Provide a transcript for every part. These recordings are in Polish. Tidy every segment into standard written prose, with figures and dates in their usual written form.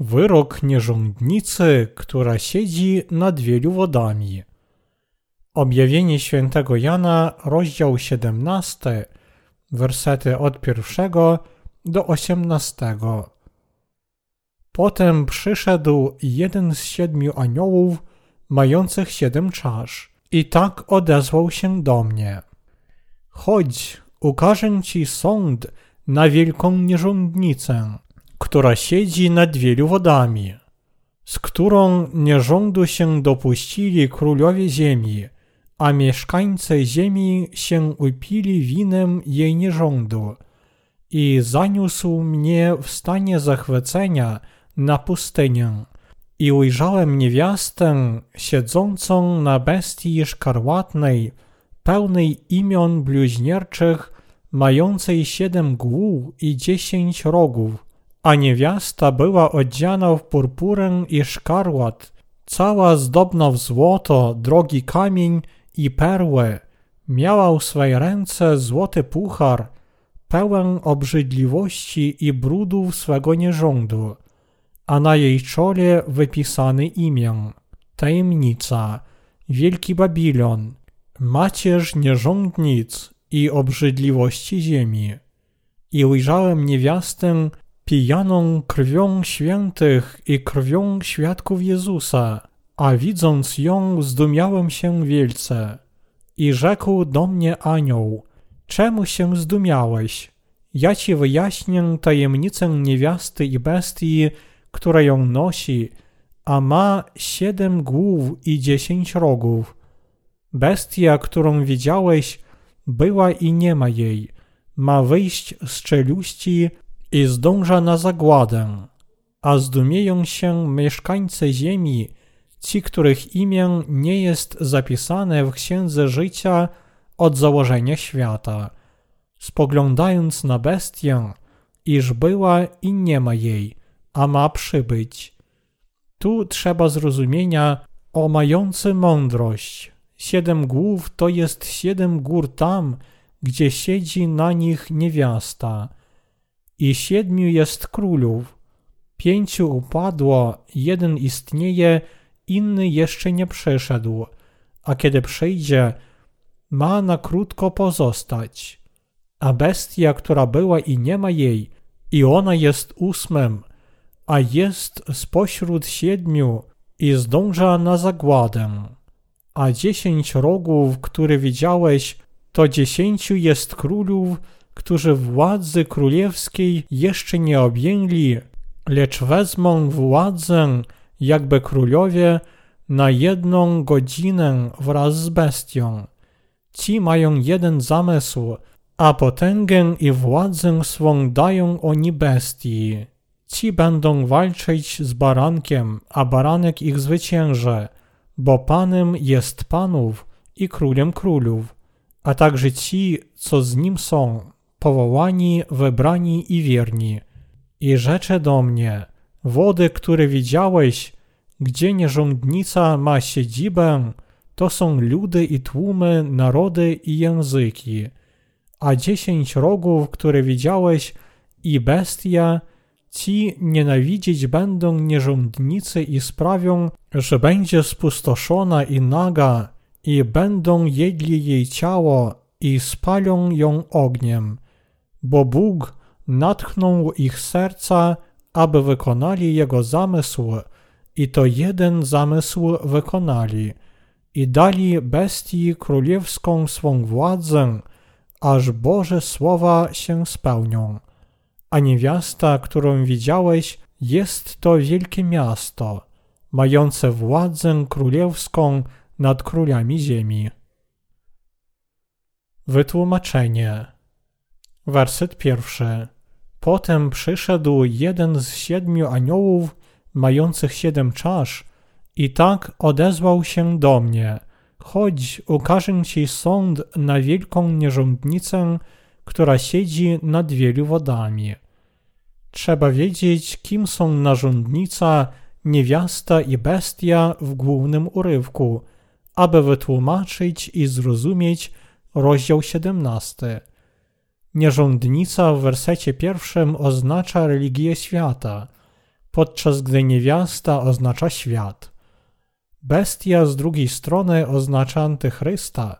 Wyrok nierządnicy, która siedzi nad wielu wodami. Objawienie świętego Jana, rozdział 17, wersety od 1 do 18. Potem przyszedł jeden z 7 aniołów mających 7 czasz i tak odezwał się do mnie. Chodź, ukażę ci sąd na wielką nierządnicę, która siedzi nad wielu wodami, z którą nierządu się dopuścili królowie ziemi, a mieszkańcy ziemi się upili winem jej nierządu. I zaniósł mnie w stanie zachwycenia na pustynię. I ujrzałem niewiastę siedzącą na bestii szkarłatnej, pełnej imion bluźnierczych, mającej 7 głów i 10 rogów, a niewiasta była odziana w purpurę i szkarłat, cała zdobna w złoto, drogi kamień i perły. Miała w swej ręce złoty puchar, pełen obrzydliwości i brudów swego nierządu, a na jej czole wypisane imię, tajemnica, Wielki Babilon, macierz nierządnic i obrzydliwości ziemi. I ujrzałem niewiastę pijaną krwią świętych i krwią świadków Jezusa, a widząc ją zdumiałem się wielce. I rzekł do mnie anioł: czemu się zdumiałeś? Ja ci wyjaśnię tajemnicę niewiasty i bestii, która ją nosi, a ma 7 głów i 10 rogów. Bestia, którą widziałeś, była i nie ma jej. Ma wyjść z czeluści i zdąża na zagładę. A zdumieją się mieszkańcy ziemi, ci, których imię nie jest zapisane w Księdze Życia od założenia świata, spoglądając na bestię, iż była i nie ma jej, a ma przybyć. Tu trzeba zrozumienia o mający mądrość. 7 głów to jest 7 gór tam, gdzie siedzi na nich niewiasta. I 7 jest królów. 5 upadło, 1 istnieje, inny jeszcze nie przyszedł, a kiedy przyjdzie, ma na krótko pozostać. A bestia, która była i nie ma jej, i ona jest 8, a jest spośród 7 i zdąża na zagładę. A 10 rogów, które widziałeś, to 10 jest królów, którzy władzy królewskiej jeszcze nie objęli, lecz wezmą władzę, jakby królowie, na 1 godzinę wraz z bestią. Ci mają jeden zamysł, a potęgę i władzę swą dają oni bestii. Ci będą walczyć z barankiem, a baranek ich zwycięży, bo Panem jest panów i królem królów, a także ci, co z nim są, powołani, wybrani i wierni. I rzecze do mnie: wody, które widziałeś, gdzie nierządnica ma siedzibę, to są ludy i tłumy, narody i języki. A 10 rogów, które widziałeś, i bestia, ci nienawidzić będą nierządnicy i sprawią, że będzie spustoszona i naga, i będą jedli jej ciało i spalą ją ogniem. Bo Bóg natchnął ich serca, aby wykonali jego zamysł, i to jeden zamysł wykonali. I dali bestii królewską swą władzę, aż Boże słowa się spełnią. A niewiasta, którą widziałeś, jest to wielkie miasto, mające władzę królewską nad królami ziemi. Wytłumaczenie. Werset 1. Potem przyszedł jeden z 7 aniołów mających 7 czasz, i tak odezwał się do mnie: chodź, ukażę ci sąd na wielką nierządnicę, która siedzi nad wielu wodami. Trzeba wiedzieć, kim są nierządnica, niewiasta i bestia w głównym urywku, aby wytłumaczyć i zrozumieć rozdział 17. Nierządnica w wersecie 1 oznacza religię świata. podczas gdy niewiasta oznacza świat. Bestia z drugiej strony oznacza Antychrysta.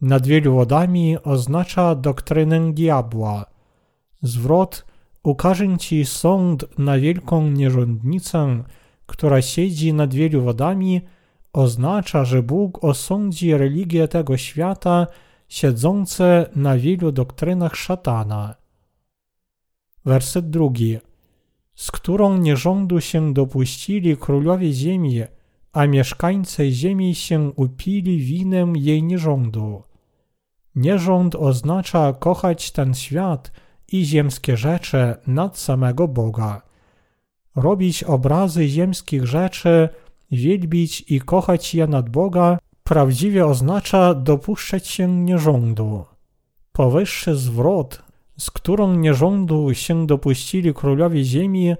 Nad wielu wodami oznacza doktrynę diabła. Zwrot ukaże ci sąd na wielką nierządnicę, która siedzi nad wielu wodami, oznacza, że Bóg osądzi religię tego świata siedzące na wielu doktrynach szatana. Werset 2. Z którą nierządu się dopuścili królowie ziemi, a mieszkańcy ziemi się upili winem jej nierządu. Nierząd oznacza kochać ten świat i ziemskie rzeczy nad samego Boga. Robić obrazy ziemskich rzeczy, wielbić i kochać je nad Boga prawdziwie oznacza dopuszczać się nierządu. Powyższy zwrot, z którą nierządu się dopuścili królowie ziemi,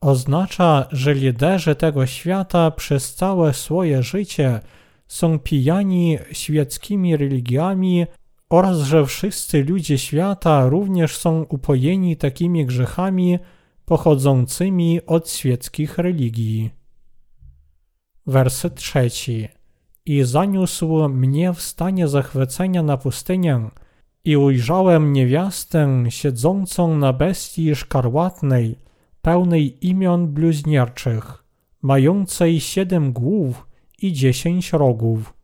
oznacza, że liderzy tego świata przez całe swoje życie są pijani świeckimi religiami oraz że wszyscy ludzie świata również są upojeni takimi grzechami pochodzącymi od świeckich religii. Werset 3. I zaniósł mnie w stanie zachwycenia na pustynię i ujrzałem niewiastę siedzącą na bestii szkarłatnej, pełnej imion bluźnierczych, mającej 7 głów i 10 rogów.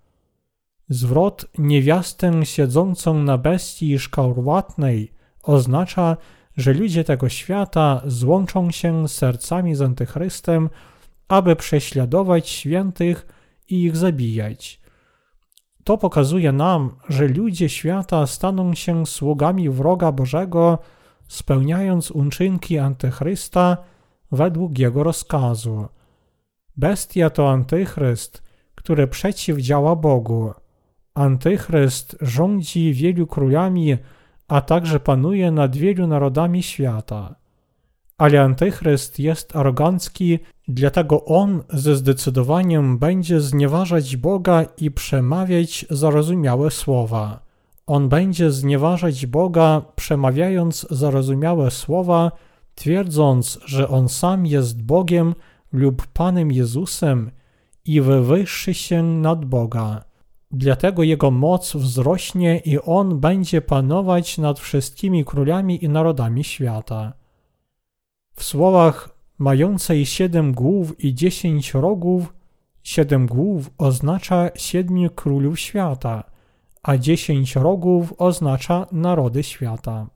Zwrot niewiastę siedzącą na bestii szkarłatnej oznacza, że ludzie tego świata złączą się sercami z Antychrystem, aby prześladować świętych i ich zabijać. To pokazuje nam, że ludzie świata staną się sługami wroga Bożego, spełniając uczynki Antychrysta według jego rozkazu. Bestia to Antychryst, który przeciwdziała Bogu. Antychryst rządzi wielu królami, a także panuje nad wielu narodami świata. Ale Antychryst jest arogancki, dlatego on ze zdecydowaniem będzie znieważać Boga i przemawiać zarozumiałe słowa. On będzie znieważać Boga, przemawiając zarozumiałe słowa, twierdząc, że on sam jest Bogiem lub Panem Jezusem i wywyższy się nad Boga. Dlatego jego moc wzrośnie i on będzie panować nad wszystkimi królami i narodami świata. W słowach mającej 7 głów i 10 rogów, 7 głów oznacza 7 królów świata, a 10 rogów oznacza narody świata.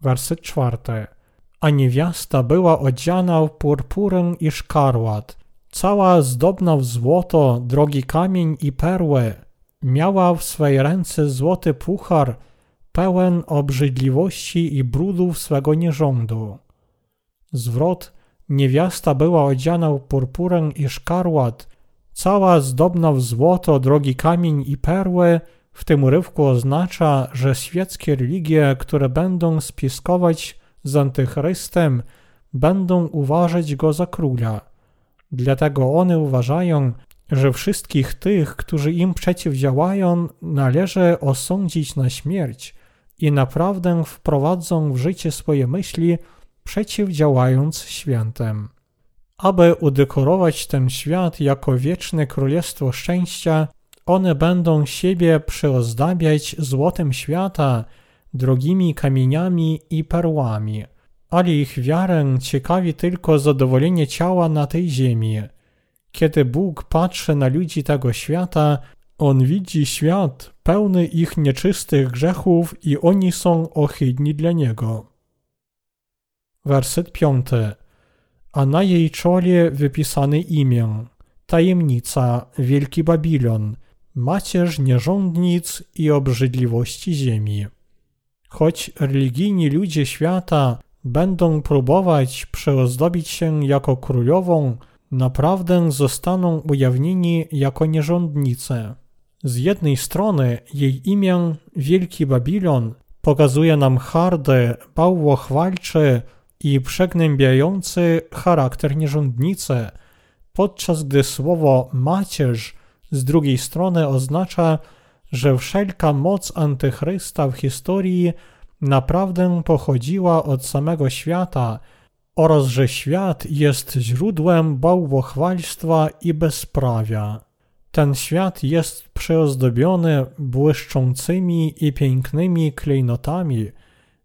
Werset 4. A niewiasta była odziana w purpurę i szkarłat, cała zdobna w złoto, drogi kamień i perły, miała w swej ręce złoty puchar, pełen obrzydliwości i brudów swego nierządu. Zwrot niewiasta była odziana w purpurę i szkarłat, cała zdobna w złoto, drogi kamień i perły w tym urywku oznacza, że świeckie religie, które będą spiskować z Antychrystem, będą uważać go za króla. Dlatego one uważają, że wszystkich tych, którzy im przeciwdziałają, należy osądzić na śmierć i naprawdę wprowadzą w życie swoje myśli, przeciwdziałając świętem. Aby udekorować ten świat jako wieczne królestwo szczęścia, one będą siebie przyozdabiać złotem świata, drogimi kamieniami i perłami, ale ich wiarę ciekawi tylko zadowolenie ciała na tej ziemi. Kiedy Bóg patrzy na ludzi tego świata, on widzi świat pełny ich nieczystych grzechów i oni są ohydni dla niego. Werset 5. A na jej czole wypisane imię, tajemnica, wielki Babilon, macierz nierządnic i obrzydliwości ziemi. Choć religijni ludzie świata będą próbować przyozdobić się jako królową, naprawdę zostaną ujawnieni jako nierządnice. Z jednej strony jej imię, wielki Babilon, pokazuje nam hardy, bałwochwalczy i przegnębiający charakter nierządnicy, podczas gdy słowo macierz z drugiej strony oznacza, że wszelka moc Antychrysta w historii naprawdę pochodziła od samego świata, oraz że świat jest źródłem bałwochwalstwa i bezprawia. Ten świat jest przyozdobiony błyszczącymi i pięknymi klejnotami,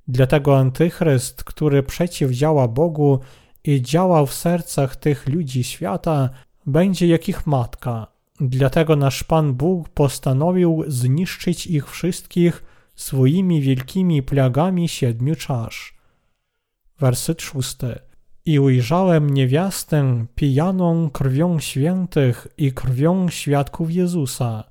dlatego Antychryst, który przeciwdziała Bogu i działa w sercach tych ludzi świata, będzie jak ich matka. Dlatego nasz Pan Bóg postanowił zniszczyć ich wszystkich swoimi wielkimi plagami 7 czasz. Wersyt 6. I ujrzałem niewiastę pijaną krwią świętych i krwią świadków Jezusa,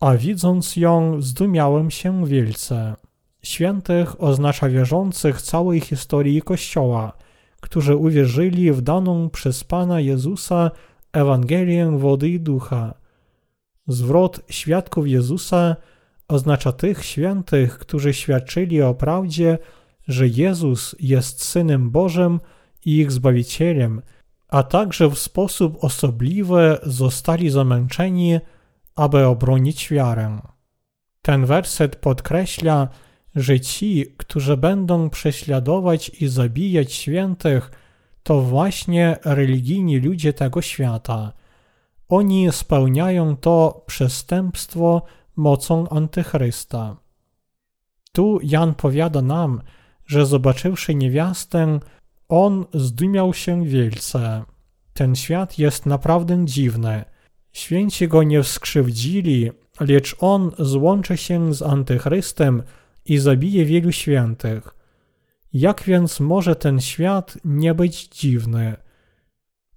a widząc ją zdumiałem się wielce. Świętych oznacza wierzących całej historii Kościoła, którzy uwierzyli w daną przez Pana Jezusa Ewangelię wody i ducha. Zwrot świadków Jezusa oznacza tych świętych, którzy świadczyli o prawdzie, że Jezus jest Synem Bożym i ich Zbawicielem, a także w sposób osobliwy zostali zamęczeni, aby obronić wiarę. Ten werset podkreśla, że ci, którzy będą prześladować i zabijać świętych, to właśnie religijni ludzie tego świata. Oni spełniają to przestępstwo mocą Antychrysta. Tu Jan powiada nam, że zobaczywszy niewiastę, on zdumiał się wielce. Ten świat jest naprawdę dziwny. Święci go nie skrzywdzili, lecz on złączy się z Antychrystem i zabije wielu świętych. Jak więc może ten świat nie być dziwny?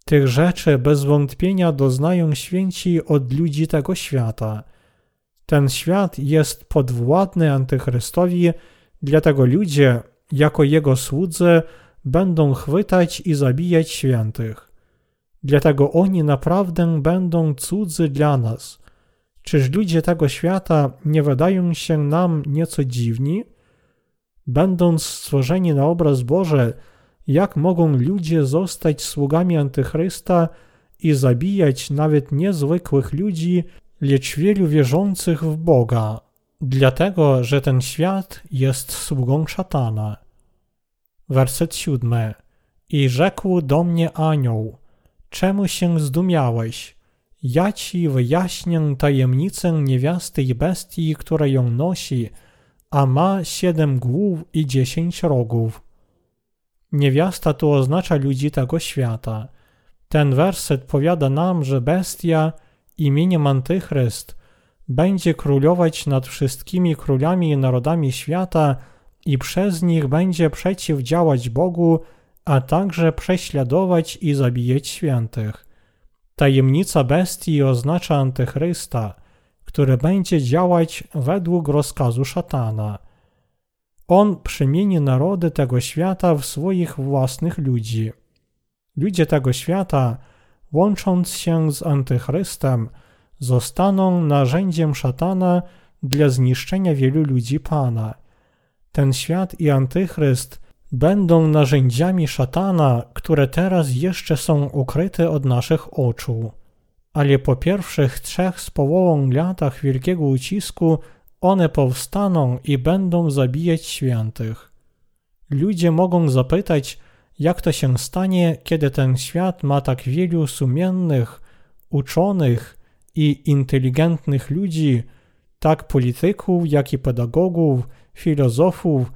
Tych rzeczy bez wątpienia doznają święci od ludzi tego świata. Ten świat jest podwładny Antychrystowi, dlatego ludzie, jako jego słudzy, będą chwytać i zabijać świętych. Dlatego oni naprawdę będą cudzy dla nas. Czyż ludzie tego świata nie wydają się nam nieco dziwni? Będąc stworzeni na obraz Boży, jak mogą ludzie zostać sługami Antychrysta i zabijać nawet niezwykłych ludzi, lecz wielu wierzących w Boga, dlatego że ten świat jest sługą szatana. Werset 7. I rzekł do mnie anioł, czemu się zdumiałeś? Ja ci wyjaśnię tajemnicę niewiasty i bestii, która ją nosi, a ma 7 głów i 10 rogów. Niewiasta tu oznacza ludzi tego świata. Ten werset powiada nam, że bestia imieniem Antychryst będzie królować nad wszystkimi królami i narodami świata i przez nich będzie przeciwdziałać Bogu, a także prześladować i zabijać świętych. Tajemnica bestii oznacza Antychrysta, który będzie działać według rozkazu szatana. On przemieni narody tego świata w swoich własnych ludzi. Ludzie tego świata, łącząc się z Antychrystem, zostaną narzędziem szatana dla zniszczenia wielu ludzi Pana. Ten świat i Antychryst będą narzędziami szatana, które teraz jeszcze są ukryte od naszych oczu. Ale po pierwszych 3,5 latach wielkiego ucisku one powstaną i będą zabijać świętych. Ludzie mogą zapytać, jak to się stanie, kiedy ten świat ma tak wielu sumiennych, uczonych i inteligentnych ludzi, tak polityków, jak i pedagogów, filozofów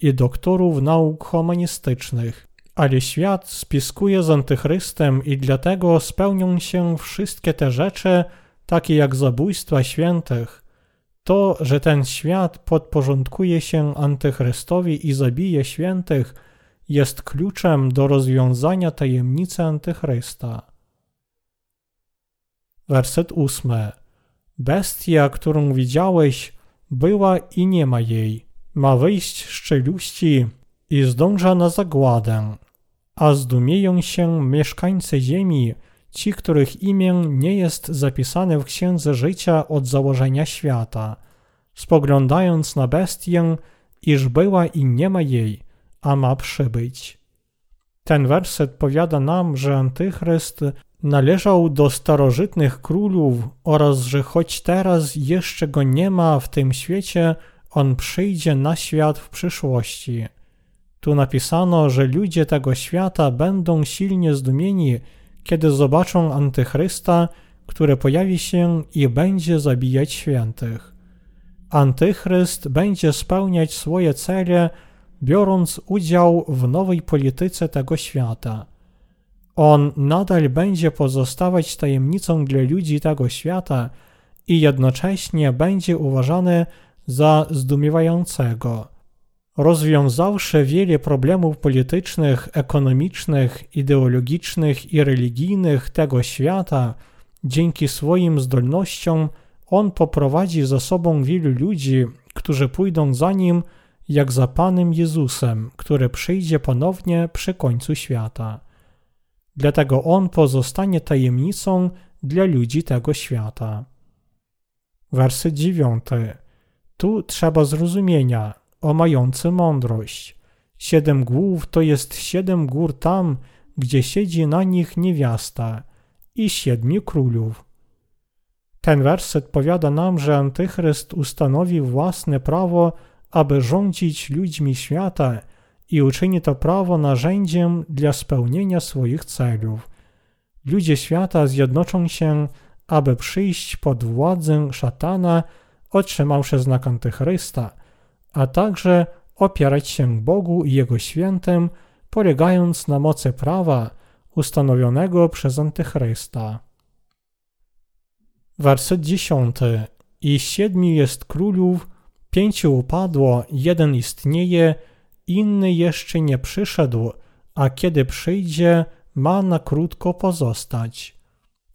i doktorów nauk humanistycznych. Ale świat spiskuje z Antychrystem i dlatego spełnią się wszystkie te rzeczy, takie jak zabójstwa świętych. To, że ten świat podporządkuje się Antychrystowi i zabije świętych, jest kluczem do rozwiązania tajemnicy Antychrysta. Werset 8. Bestia, którą widziałeś, była i nie ma jej. Ma wyjść z czeluści i zdąża na zagładę. A zdumieją się mieszkańcy ziemi, ci, których imię nie jest zapisane w Księdze Życia od założenia świata, spoglądając na bestię, iż była i nie ma jej, a ma przybyć. Ten werset powiada nam, że Antychryst należał do starożytnych królów oraz że choć teraz jeszcze go nie ma w tym świecie, on przyjdzie na świat w przyszłości. Tu napisano, że ludzie tego świata będą silnie zdumieni, kiedy zobaczą Antychrysta, który pojawi się i będzie zabijać świętych. Antychryst będzie spełniać swoje cele, biorąc udział w nowej polityce tego świata. On nadal będzie pozostawać tajemnicą dla ludzi tego świata i jednocześnie będzie uważany za zdumiewającego. Rozwiązawszy wiele problemów politycznych, ekonomicznych, ideologicznych i religijnych tego świata, dzięki swoim zdolnościom on poprowadzi za sobą wielu ludzi, którzy pójdą za nim jak za Panem Jezusem, który przyjdzie ponownie przy końcu świata. Dlatego on pozostanie tajemnicą dla ludzi tego świata. Werset 9. Tu trzeba zrozumienia o mający mądrość. 7 głów to jest 7 gór tam, gdzie siedzi na nich niewiasta i 7 królów. Ten werset powiada nam, że Antychryst ustanowi własne prawo, aby rządzić ludźmi świata i uczyni to prawo narzędziem dla spełnienia swoich celów. Ludzie świata zjednoczą się, aby przyjść pod władzę szatana, otrzymawszy znak Antychrysta, a także opierać się Bogu i Jego świętym, polegając na mocy prawa ustanowionego przez Antychrysta. Werset 10. I 7 jest królów, 5 upadło, 1 istnieje, inny jeszcze nie przyszedł, a kiedy przyjdzie, ma na krótko pozostać.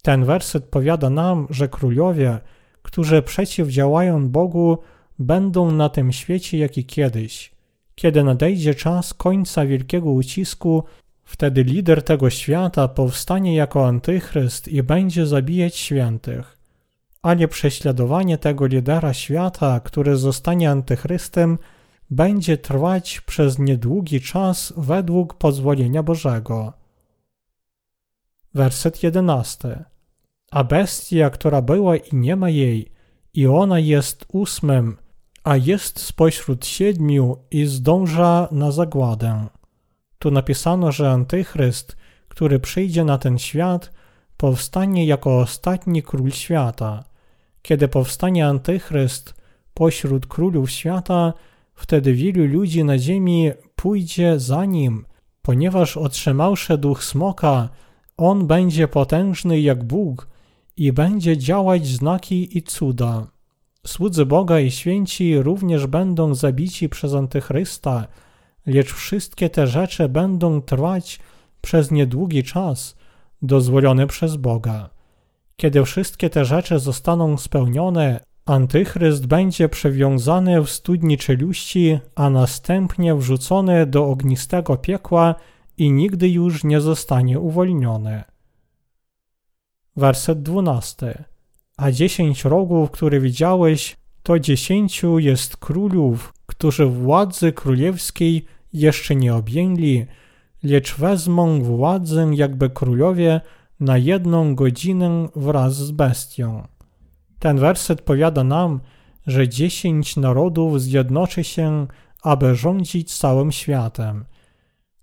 Ten werset powiada nam, że królowie, którzy przeciwdziałają Bogu, będą na tym świecie jak i kiedyś. Kiedy nadejdzie czas końca wielkiego ucisku, wtedy lider tego świata powstanie jako Antychryst i będzie zabijać świętych. Ale prześladowanie tego lidera świata, który zostanie Antychrystem, będzie trwać przez niedługi czas według pozwolenia Bożego. Werset 11. A bestia, która była i nie ma jej, i ona jest 8, a jest spośród 7 i zdąża na zagładę. Tu napisano, że Antychryst, który przyjdzie na ten świat, powstanie jako ostatni król świata. Kiedy powstanie Antychryst pośród królów świata, wtedy wielu ludzi na ziemi pójdzie za nim, ponieważ otrzymawszy duch smoka, on będzie potężny jak Bóg i będzie działać znaki i cuda. Słudzy Boga i święci również będą zabici przez Antychrysta, lecz wszystkie te rzeczy będą trwać przez niedługi czas, dozwolony przez Boga. Kiedy wszystkie te rzeczy zostaną spełnione, Antychryst będzie przywiązany w studni czeluści, a następnie wrzucony do ognistego piekła i nigdy już nie zostanie uwolniony. Werset 12. A 10 rogów, które widziałeś, to 10 jest królów, którzy władzy królewskiej jeszcze nie objęli, lecz wezmą władzę jakby królowie na 1 godzinę wraz z bestią. Ten werset powiada nam, że 10 narodów zjednoczy się, aby rządzić całym światem.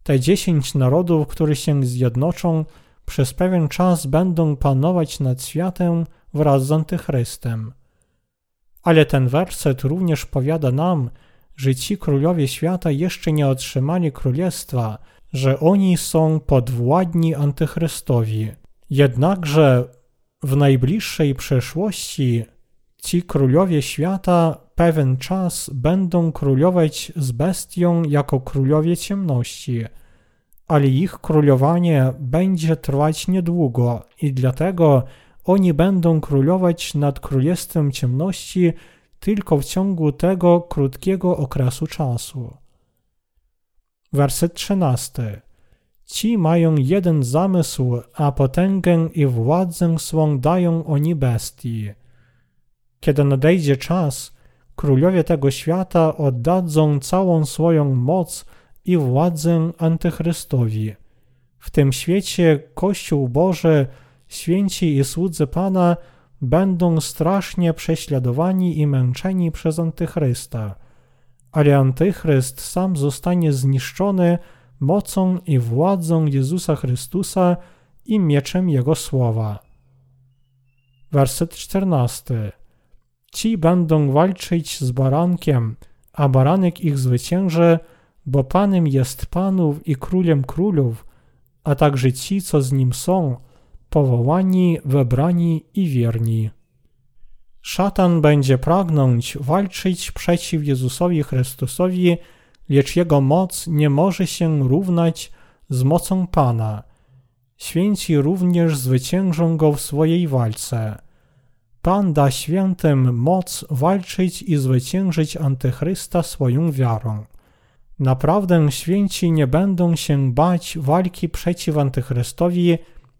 Te 10 narodów, które się zjednoczą, przez pewien czas będą panować nad światem wraz z Antychrystem. Ale ten werset również powiada nam, że ci królowie świata jeszcze nie otrzymali królestwa, że oni są podwładni Antychrystowi. Jednakże w najbliższej przyszłości ci królowie świata pewien czas będą królować z bestią jako królowie ciemności, ale ich królowanie będzie trwać niedługo i dlatego oni będą królować nad królestwem ciemności tylko w ciągu tego krótkiego okresu czasu. Werset 13. Ci mają jeden zamysł, a potęgę i władzę swą dają oni bestii. Kiedy nadejdzie czas, królowie tego świata oddadzą całą swoją moc i władzę Antychrystowi. W tym świecie Kościół Boży, święci i słudzy Pana będą strasznie prześladowani i męczeni przez Antychrysta, ale Antychryst sam zostanie zniszczony mocą i władzą Jezusa Chrystusa i mieczem Jego słowa. Werset 14. Ci będą walczyć z barankiem, a baranek ich zwycięży, bo Panem jest panów i królem królów, a także ci, co z nim są, powołani, wybrani i wierni. Szatan będzie pragnąć walczyć przeciw Jezusowi Chrystusowi, lecz jego moc nie może się równać z mocą Pana. Święci również zwyciężą go w swojej walce. Pan da świętym moc walczyć i zwyciężyć Antychrysta swoją wiarą. Naprawdę święci nie będą się bać walki przeciw Antychrystowi,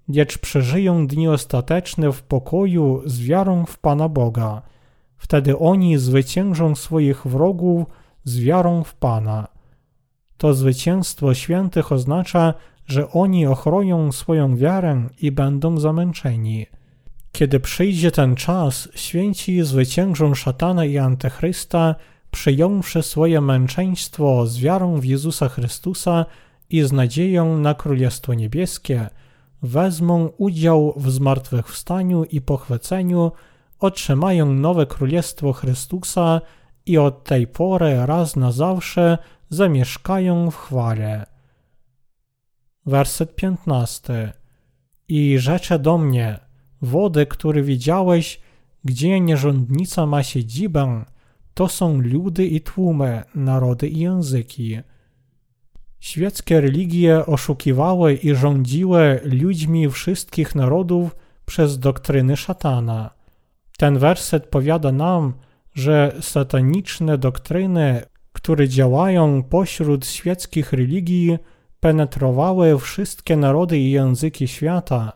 lecz przeżyją dni ostateczne w pokoju z wiarą w Pana Boga. Wtedy oni zwyciężą swoich wrogów z wiarą w Pana. To zwycięstwo świętych oznacza, że oni ochronią swoją wiarę i będą zamęczeni. Kiedy przyjdzie ten czas, święci zwyciężą szatana i Antychrysta, przyjąwszy swoje męczeństwo z wiarą w Jezusa Chrystusa i z nadzieją na Królestwo Niebieskie, wezmą udział w zmartwychwstaniu i pochwyceniu, otrzymają nowe Królestwo Chrystusa i od tej pory raz na zawsze zamieszkają w chwale. Werset 15. I rzecze do mnie, wody, które widziałeś, gdzie nierządnica ma siedzibę, to są ludy i tłumy, narody i języki. Świeckie religie oszukiwały i rządziły ludźmi wszystkich narodów przez doktryny szatana. Ten werset powiada nam, że sataniczne doktryny, które działają pośród świeckich religii, penetrowały wszystkie narody i języki świata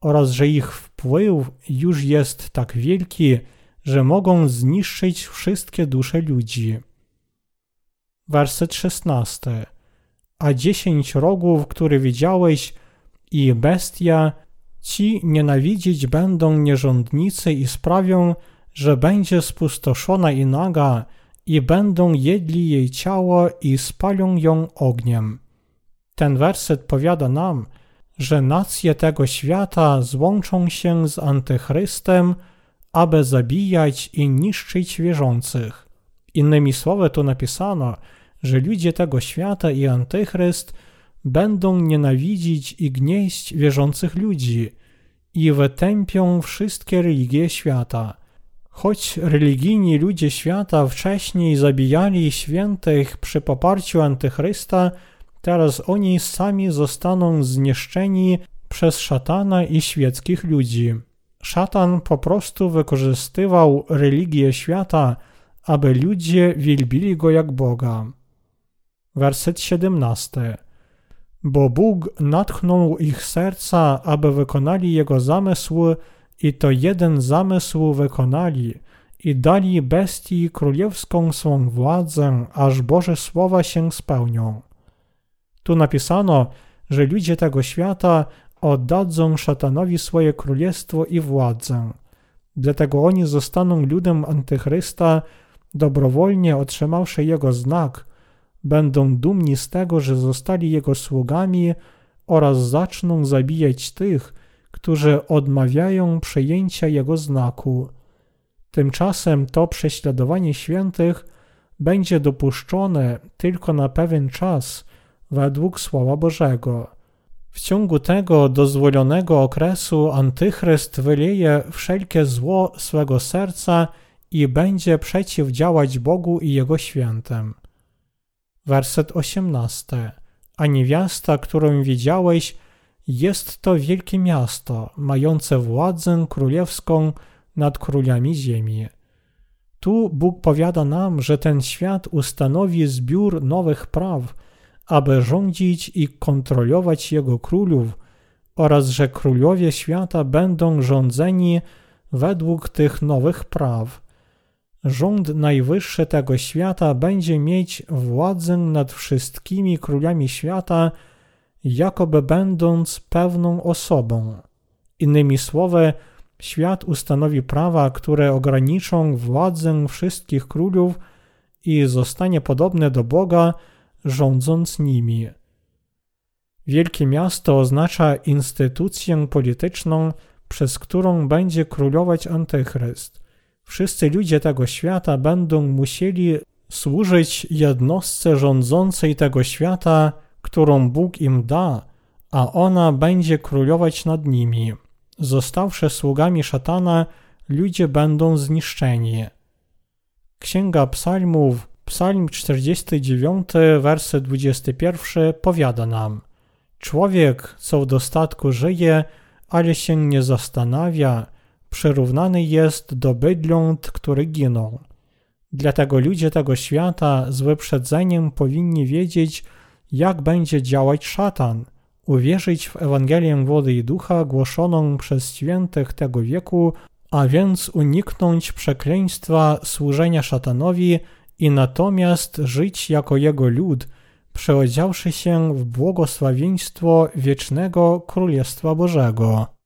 oraz że ich wpływ już jest tak wielki, że mogą zniszczyć wszystkie dusze ludzi. Werset 16. A 10 rogów, które widziałeś, i bestia, ci nienawidzić będą nierządnicy i sprawią, że będzie spustoszona i naga, i będą jedli jej ciało i spalą ją ogniem. Ten werset powiada nam, że nacje tego świata złączą się z Antychrystem, aby zabijać i niszczyć wierzących. Innymi słowy tu napisano, że ludzie tego świata i Antychryst będą nienawidzić i gnieść wierzących ludzi i wytępią wszystkie religie świata. Choć religijni ludzie świata wcześniej zabijali świętych przy poparciu Antychrysta, teraz oni sami zostaną zniszczeni przez szatana i świeckich ludzi. Szatan po prostu wykorzystywał religię świata, aby ludzie wielbili go jak Boga. Werset 17. Bo Bóg natchnął ich serca, aby wykonali Jego zamysł, i to jeden zamysł wykonali, i dali bestii królewską swą władzę, aż Boże słowa się spełnią. Tu napisano, że ludzie tego świata oddadzą szatanowi swoje królestwo i władzę. Dlatego oni zostaną ludem Antychrysta, dobrowolnie otrzymawszy jego znak, będą dumni z tego, że zostali jego sługami oraz zaczną zabijać tych, którzy odmawiają przyjęcia jego znaku. Tymczasem to prześladowanie świętych będzie dopuszczone tylko na pewien czas według Słowa Bożego. W ciągu tego dozwolonego okresu Antychryst wyleje wszelkie zło swego serca i będzie przeciwdziałać Bogu i Jego świętym. Werset 18. A niewiasta, którą widziałeś, jest to wielkie miasto, mające władzę królewską nad królami ziemi. Tu Bóg powiada nam, że ten świat ustanowi zbiór nowych praw, aby rządzić i kontrolować jego królów oraz że królowie świata będą rządzeni według tych nowych praw. Rząd najwyższy tego świata będzie mieć władzę nad wszystkimi królami świata, jakoby będąc pewną osobą. Innymi słowy, świat ustanowi prawa, które ograniczą władzę wszystkich królów i zostanie podobny do Boga, rządząc nimi. Wielkie miasto oznacza instytucję polityczną, przez którą będzie królować Antychryst. Wszyscy ludzie tego świata będą musieli służyć jednostce rządzącej tego świata, którą Bóg im da, a ona będzie królować nad nimi. Zostawszy sługami szatana, ludzie będą zniszczeni. Księga Psalmów, Psalm 49, werset 21 powiada nam: Człowiek, co w dostatku żyje, ale się nie zastanawia, przyrównany jest do bydląt, który giną. Dlatego ludzie tego świata z wyprzedzeniem powinni wiedzieć, jak będzie działać szatan, uwierzyć w Ewangelię wody i ducha głoszoną przez świętych tego wieku, a więc uniknąć przekleństwa służenia szatanowi i natomiast żyć jako jego lud, przeodziawszy się w błogosławieństwo wiecznego Królestwa Bożego.